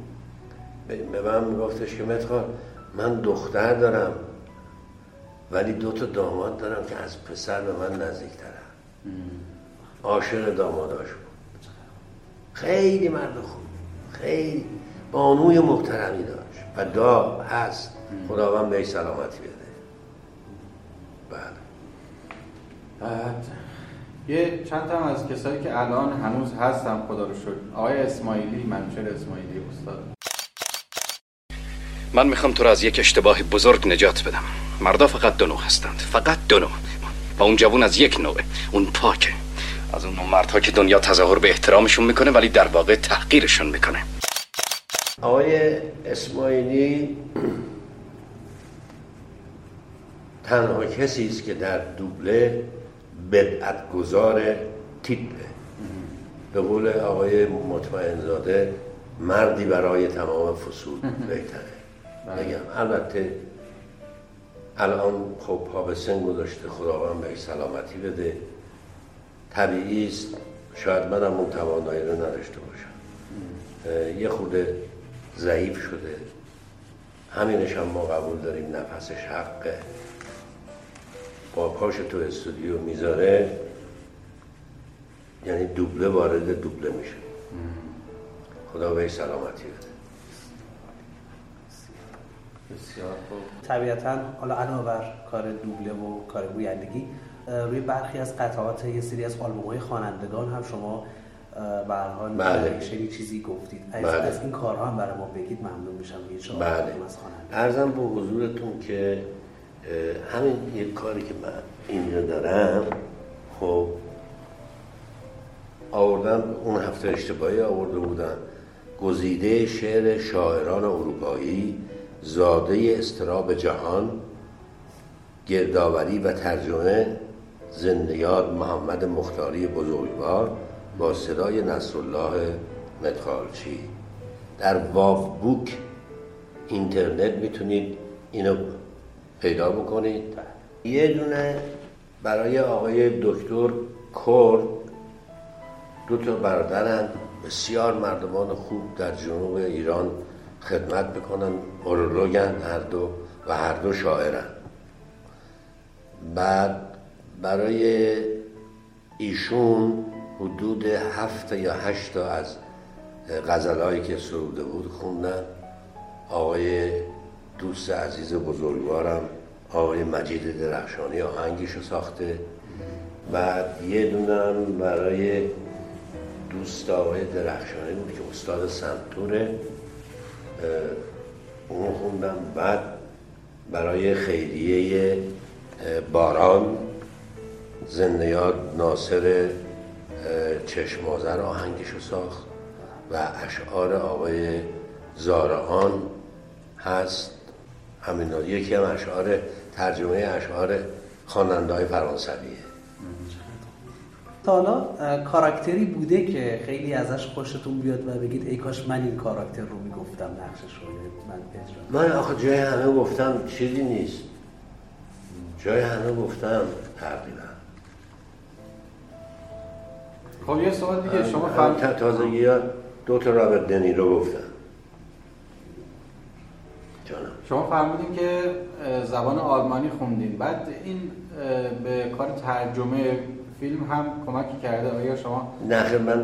به من می‌گفتش که متخان من دختر دارم ولی 2 داماد دارم که از پسر به من نزدیک‌ترن. عاشق داماداش بود، خیلی مرد خوب، خیلی بانوی محترمی داشت و هست. خداوند بهش سلامتی بده. بله. بعد یه چند تا از کسایی که الان هنوز هستم خدا رو شکر. آقای اسماعیلی، منشر اسماعیلی استاد. من میخوام تو رو از یک اشتباه بزرگ نجات بدم. مردا فقط 2 نوع هستند، فقط 2 نوع. و اون جوون از یک نوعه، اون پاکه. از اون مردها که دنیا تظاهر به احترامشون میکنه ولی در واقع تحقیرشون میکنه. آقای اسماعیلی تنها کسی است که در دوبله بدعت‌گذار تیپه. به قول آقای مطمئن‌زاده مردی برای تمام فصول بهتره. بگم البته الان خب پا به سن گذاشته، خداوند بهش سلامتی بده. طبیعی است شاید منم اون توانایی رو نداشته باشم، یه خورده ضعیف شده، همینش هم ما قبول داریم، نفسش حقه. با پاش تو استودیو میذاره یعنی دوبله وارد دوبله میشه. خدا بهش سلامتی بده. بسیار خوب. طبیعتاً حالا علاوه بر کار دوبله و کار گویندگی روی برخی از قطعات یه سری از آلبوم‌های خوانندگان هم شما به هر حال یه چیزی گفتید. از این کارها هم برای ما بگید، ممنون میشم. یه عرضم به حضورتون که همین یک کاری که من اینجا دارم، خب آوردم اون هفته اشتباهی آورده بودم، گزیده شعر شاعران اروپایی زاده اضطراب جهان، گردآوری و ترجمه زنده یاد محمد مختاری بزرگوار با صدای نصرالله مدقالچی در واق بوک اینترنت میتونید اینو پیدا بکنید. یه دونه برای آقای دکتر کرد، دو تا برادرن بسیار مردمان خوب در جنوب ایران خدمت میکنن، اورولوگن هر دو و هر دو شاعرن. بعد برای ایشون حدود 7 یا 8 تا از غزلهایی که سروده بود خوندن. آقای دوست عزیز بزرگوارم آقای مجید درخشانی آهنگشو ساخته. بعد یه دونم برای دوست آقای درخشانی بود که استاد سمتوره، اون خوندم. بعد برای خیریه باران زنده یاد ناصر چشمازر آهنگشو ساخت و اشعار آقای زارعان هست. همین یکی هم اشعار ترجمه اشعار خواننده‌های فرانسویه. تا حالا کاراکتری بوده که خیلی ازش خوشتون بیاد و بگید ای کاش من این کاراکتر رو میگفتم، نقشش رو من آخه جای همه گفتم، چیزی نیست، جای همه گفتم تقریبا. خب یه سوال دیگه شما تازگی ها دو تا رابرت دنیرو گفتم. شما فرمودین که زبان آلمانی خوندین، بعد این به کار ترجمه فیلم هم کمک کرده. آیا شما نه، من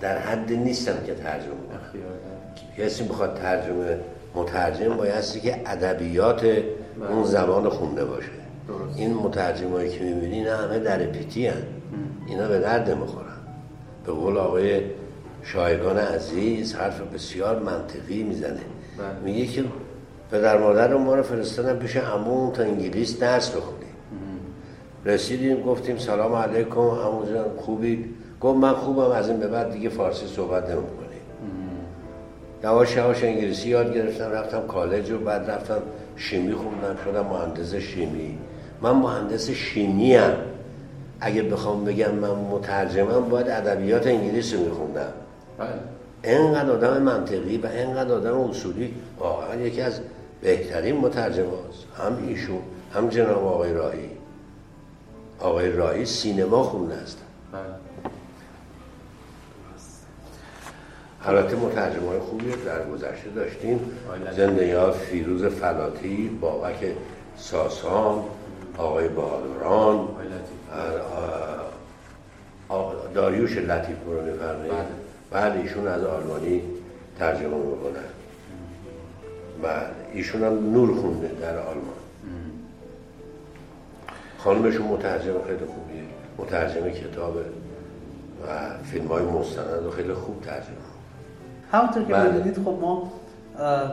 در حد نیستم که ترجمه کنم. کسی بخواد ترجمه، مترجم بایستی که ادبیات اون زبان خونده باشه. درست. این مترجمایی که می‌بینی نه همه در پیتی هستند، اینا به درد نمی‌خورن. به قول آقای شایگان عزیز حرف بسیار منطقی میزنه. میگه که پدر مادر ما رو فرستادن پیش عموم تا انگلیس درس بخونیم. رسیدیم گفتیم سلام علیکم، عمو جان خوبی؟ گفت من خوبم، از این به بعد دیگه فارسی صحبت نمی‌کنیم. یواش یواش انگلیسی یاد گرفتم، رفتم کالج و بعد رفتم شیمی خوندم، شدم مهندس شیمی. من مهندس شیمی ام. اگه بخوام بگم من مترجمم باید ادبیات انگلیسی میخوندم. اینقدر آدم منطقی و اینقدر آدم اصولی، واقعا یکی از بهترین مترجم هاست. هم ایشون هم جناب آقای راهی. آقای راهی سینما خونده هستن. حالات مترجم های خوبی در گذشته داشتیم، زنده یاد فیروز فلاتی، بابک ساسان، آقای بهادران، داریوش لطیف رو می‌فرمایید. بله ایشون از آلمانی ترجمه می‌کنن. بله ایشون هم نور خونده در آلمان. خانمشون مترجم خیلی خوبیه، مترجم کتابه و فیلم‌های مستند رو خیلی خوب ترجمه. همونطور که می‌دونید خب ما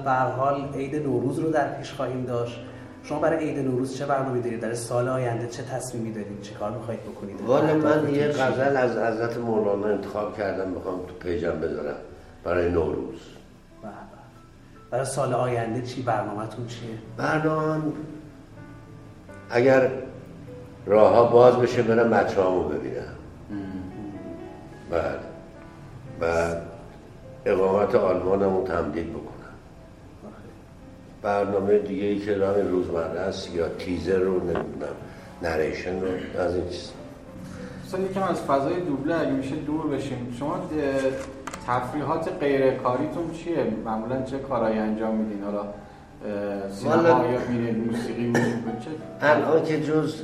به هر حال عید نوروز رو در پیش خواهیم داشت. شما برای عید نوروز چه برنامه‌ای دارید؟ در سال آینده چه تصمیمی دارید؟ چه کار می‌خواید بکنید؟ والا من یه غزل از حضرت مولانا انتخاب کردم، می‌خوام تو پیجم بذارم برای نوروز. بله. برای سال آینده چی برنامه‌تون چیه؟ برنامه اگر راه‌ها باز بشه برم بچه‌هامو ببینم. بعد اقامت آلمانمو تمدید بکنم. برنامه دیگه ای که راه روزمره است یا تیزر رو نمیدونم، نریشن رو، از این چیز. مثلا یکم از فضای دوبله اگه میشه دور بشیم. شما تفریحات غیرکاریتون چیه؟ معمولا چه کارهایی انجام میدین؟ حالا سینما یا میرین، موسیقی میشین؟ چه؟ الان که جز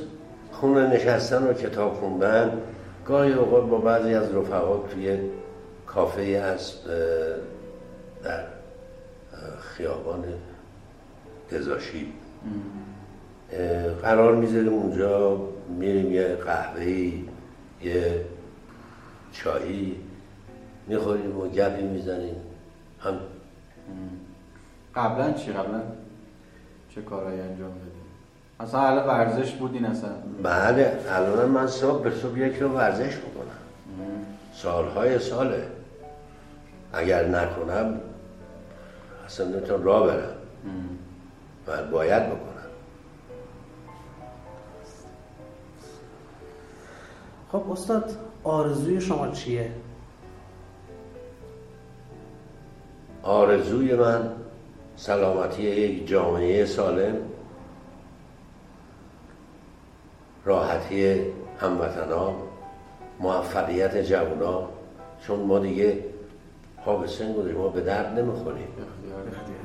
خونه نشستن و کتاب خوندن، گاهی اوقات با بعضی از رفقا توی کافه از در خیابان تزاشی قرار میذاریم، اونجا میریم یه قهوه‌ای یه چایی میخوریم و گپی میزنیم. هم قبلا چه کارهایی انجام دادیم؟ اصلا الان ورزش بودین اصلا؟ بله الان من صبح به صبح یک رو ورزش میکنم. سالهای ساله اگر نکنم اصلا نمیتونم راه برم. من باید بکنم. خب استاد آرزوی شما چیه؟ آرزوی من سلامتی یک جامعه سالم، راحتی هموطنان، موفقیت جوانان، چون ما دیگه پا به سن گذاشتیم، ما به درد نمیخوریم.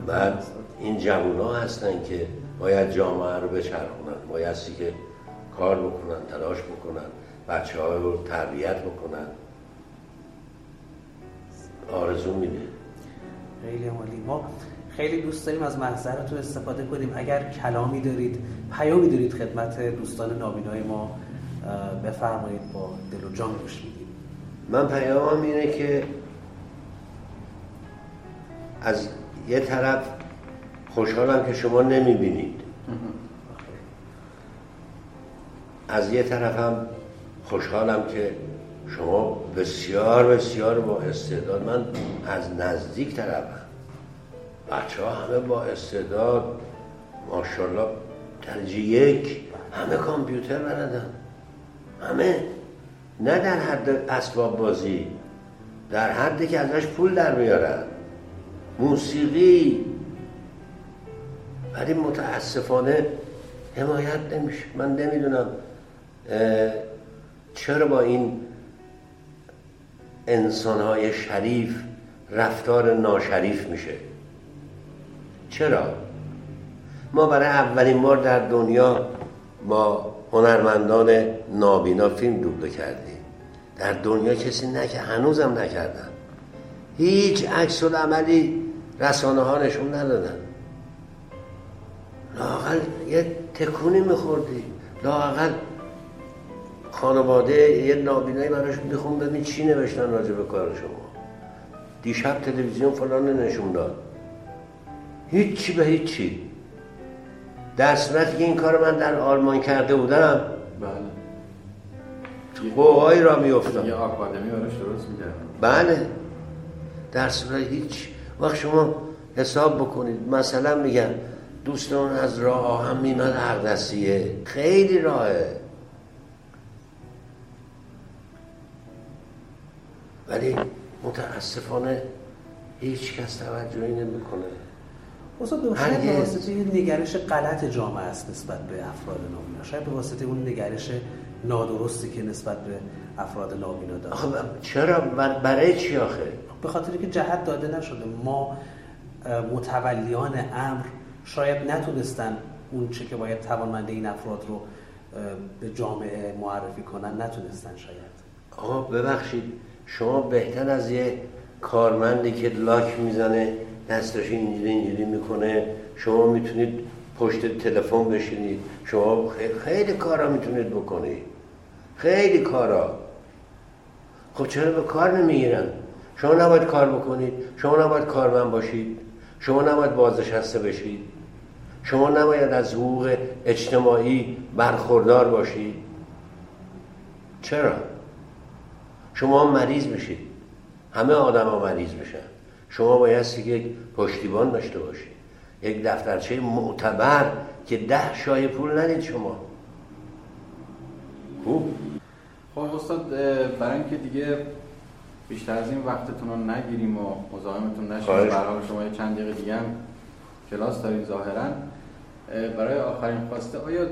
بعد این جوانان هستن که باید جامعه رو بچرخونن، بایستی که کار بکنن، تلاش بکنن، بچه ها رو تربیت بکنن. آرزو میده. خیلی عالی. ما خیلی دوست داریم از محضرتون استفاده کنیم. اگر کلامی دارید، پیامی دارید خدمت دوستان نابینای ما بفرمایید، با دل و جان گوش میدیم. من پیامم اینه که از یه طرف خوشحالم که شما نمیبینید، از یه طرف هم خوشحالم که شما بسیار بسیار با استعداد، من از نزدیک طرفم، بچه ها همه با استعداد، ماشاءالله درجه یک، همه کامپیوتر بلدن، همه، نه در حد اسباب بازی، در حدی که ازش پول در میارن، موسیقی، ولی متاسفانه حمایت نمیشه. من نمیدونم چرا با این انسان‌های شریف رفتار ناشریف میشه. چرا؟ ما برای اولین بار در دنیا با هنرمندان نابینا فیلم دوبله کردیم. در دنیا کسی هنوزم نکردن. هیچ عکس العملی رسانه ها نشون ندادن. لااقل یه تکونی میخوردی، لااقل خانواده یه نابینایی براش میخون ببین چی نوشتن راجع به کار شما، دیشب تلویزیون فلان نشون داد، هیچی به هیچی. در صورتی که این کار من در آلمان کرده بودم، بله، تو قوهای را میافتم، یه آکادمی براش درست می‌کردم، بله، در صورتی هیچ. وقت شما حساب بکنید، مثلا میگم دوستان از راه آهن میمد اردسیه، خیلی راهه، ولی متاسفانه هیچ کس توجهی نمیکنه. استاد به شاید به واسطه این نگرش غلط جامعه است نسبت به افراد نابینا، شاید به واسطه اون نگرش نادرستی که نسبت به افراد نابینا داره. چرا؟ برای چی آخه؟ به خاطر اینکه جهت داده نشده. ما متولیان امر شاید نتونستن اون چه که باید توانمندی این افراد رو به جامعه معرفی کنن، نتونستن شاید. آقا ببخشید، شما بهتر از یه کارمندی که لاک میزنه، دستش اینجوری اینجوری میکنه، شما میتونید پشت تلفن بشینید، شما خیلی کارا میتونید بکنید، خیلی کارا. خب چرا به کار نمیگیرن؟ شما نباید کار بکنید، شما نباید کارمند باشید، شما نباید بازنشسته بشید، شما نباید از حقوق اجتماعی برخوردار باشید. چرا؟ شما مریض میشید، همه آدم ها مریض میشن. شما بایستی که یک پشتیبان داشته باشید، یک دفترچه معتبر که 10 شای پول ندید شما. خوب؟ خب استاد، برای اینکه دیگه بیشتر از این وقتتون رو نگیریم و مزاحمتون نشیم، برای شما یه چند دقیقه دیگه هم کلاس دارید ظاهراً. برای آخرین خواسته، آیا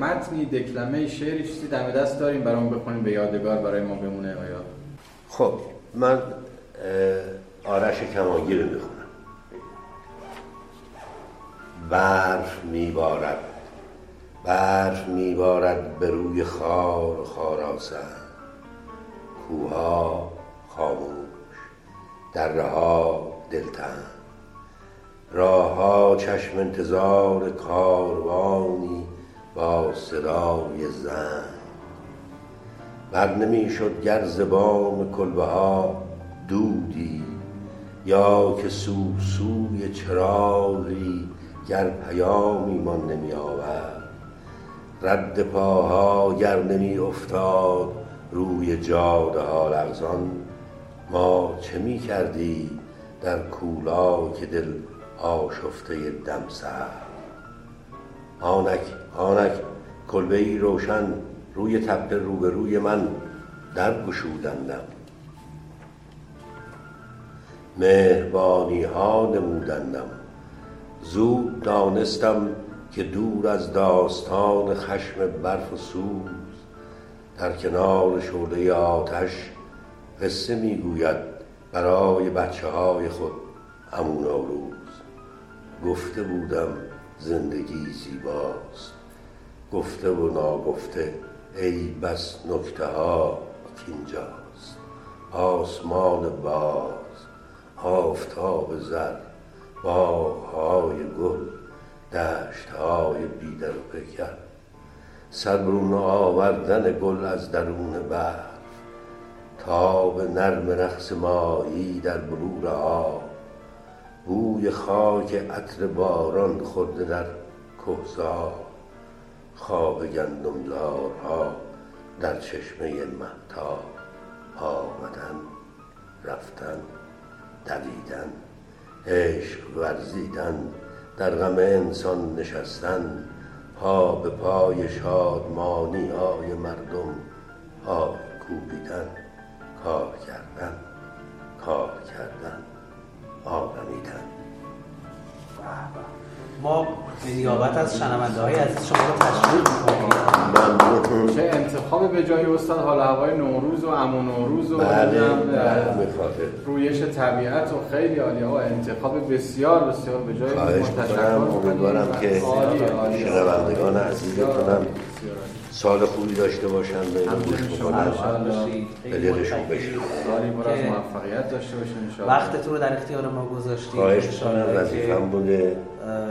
متنی، دکلمه، شعری، چیزی دم دست داریم برام بخونیم به یادگار برای ما بمونه؟ آیا؟ خب من آرش کماگیر رو میخونم. برف میبارد، برف میبارد بر روی خار خاراسان، کوها خاموش، دره‌ها دلتنگ، راه‌ها چشم انتظار کاروانی با صدای زنگ. بر نمی‌شد گر ز بام کلبه‌ها دودی، یا که سوسوی چراغی گر پیامی مان نمی‌آورد. رد پاها گر نمی‌افتاد روی جاده‌ها لغزان، ما چه می‌کردی در کولاک دل آشفته دمسر. آنک آنک کلبه‌ای روشن روی تپه روبروی من در گشودندم، مهربانی ها نمودندم. زود دانستم که دور از داستان خشم برف و سوز در کنار شعله آتش قصه میگوید برای بچه های خود همونا روز. گفته بودم زندگی زیباست، گفته و ناگفته ای بس نکته ها اینجاست. آسمان باز، آفتاب زر، باغهای گل، دشتهای بیدر و پیکر، سربرون آوردن گل از درون برف، تاب نرم رقص ماهی در بلور آب، بوی خاک عطر باران خورده در کهسار، خواب گندمزارها در چشمه مهتاب، آمدن، رفتن، دویدن، عشق ورزیدن، در غم انسان نشستن، پا به پای شادمانی های مردم، پا کوبیدن، کار کردن، کار کردن، آدمیدن. ما به نیابت از شنونده های عزیز شما رو تشویق می‌کنیم. چه انتخاب به جای استاد حال هوای نوروز و عمو نوروز و رویش طبیعت و خیلی عالیه و انتخاب بسیار بسیار به جای متشکرم. امیدوارم که شنوندگان عزیزتونم سال خوبی داشته باشن و اینو گوش بکنن. دلشون بشه. سالی پر از موفقیت داشته باشن ان شاء الله. وقتتون رو در اختیار ما گذاشتید. خواهش می‌کنم وظیفه‌م بوده.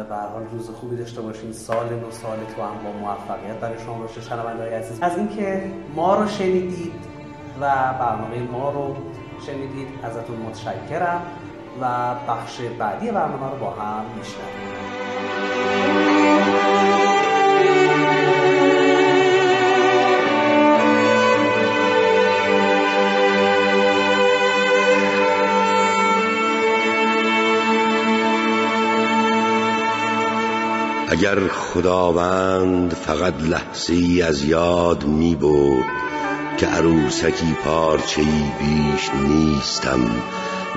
به هر حال روز خوبی داشته باشین، سال نو سال تو هم با موفقیت برای شما باشه. شنونده‌های عزیز، از اینکه ما رو شنیدید و برنامه ما رو شنیدید ازتون متشکرم و بخش بعدی برنامه رو با هم میشنویم. اگر خداوند فقط لحظه‌ای از یاد می‌برد که عروسکی پارچه‌ای بیش نیستم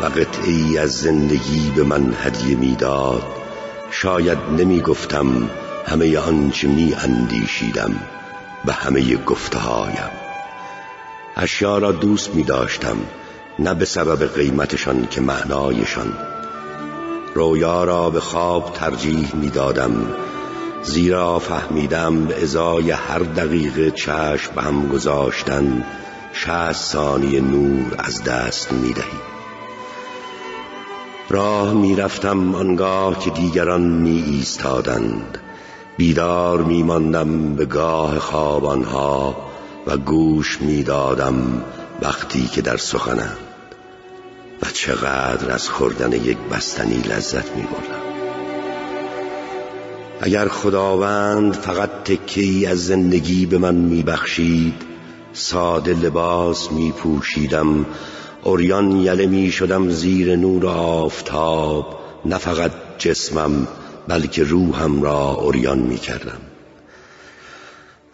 و قطعه‌ای از زندگی به من هدیه می‌داد، شاید نمی‌گفتم همه آنچه می‌اندیشیدم به همه گفته‌هایم. اشیا را دوست می‌داشتم نه به سبب قیمتشان که معنایشان. رویا را به خواب ترجیح می‌دادم، زیرا فهمیدم به ازای هر دقیقه چشم به هم گذاشتن 60 ثانیه نور از دست می‌دهی. راه می‌رفتم آنگاه که دیگران می‌ایستادند، بیدار می‌ماندم به گاه خواب آنها و گوش می‌دادم وقتی که در سخنند، و چقدر از خوردن یک بستنی لذت می‌بردم. اگر خداوند فقط تکه‌ای از زندگی به من می‌بخشید، ساده لباس می‌پوشیدم، عریان یله می‌شدم زیر نور آفتاب، نه فقط جسمم بلکه روحم را عریان می‌کردم.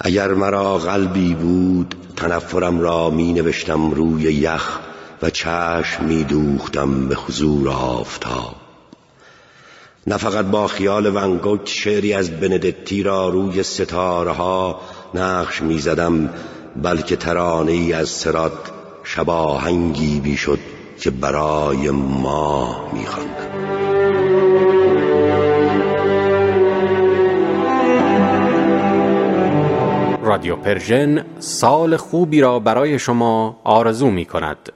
اگر مرا قلبی بود، تنفرم را می‌نوشتم روی یخ و چشم می‌دوختم به حضور آفتاب. نه فقط با خیال ونگوک شعری از بندتی را روی ستاره‌ها نقش می‌زدم، بلکه ترانه‌ای از سرات شباهنگی می‌شد که برای ما می‌خواندم. رادیو پرژن سال خوبی را برای شما آرزو می‌کند.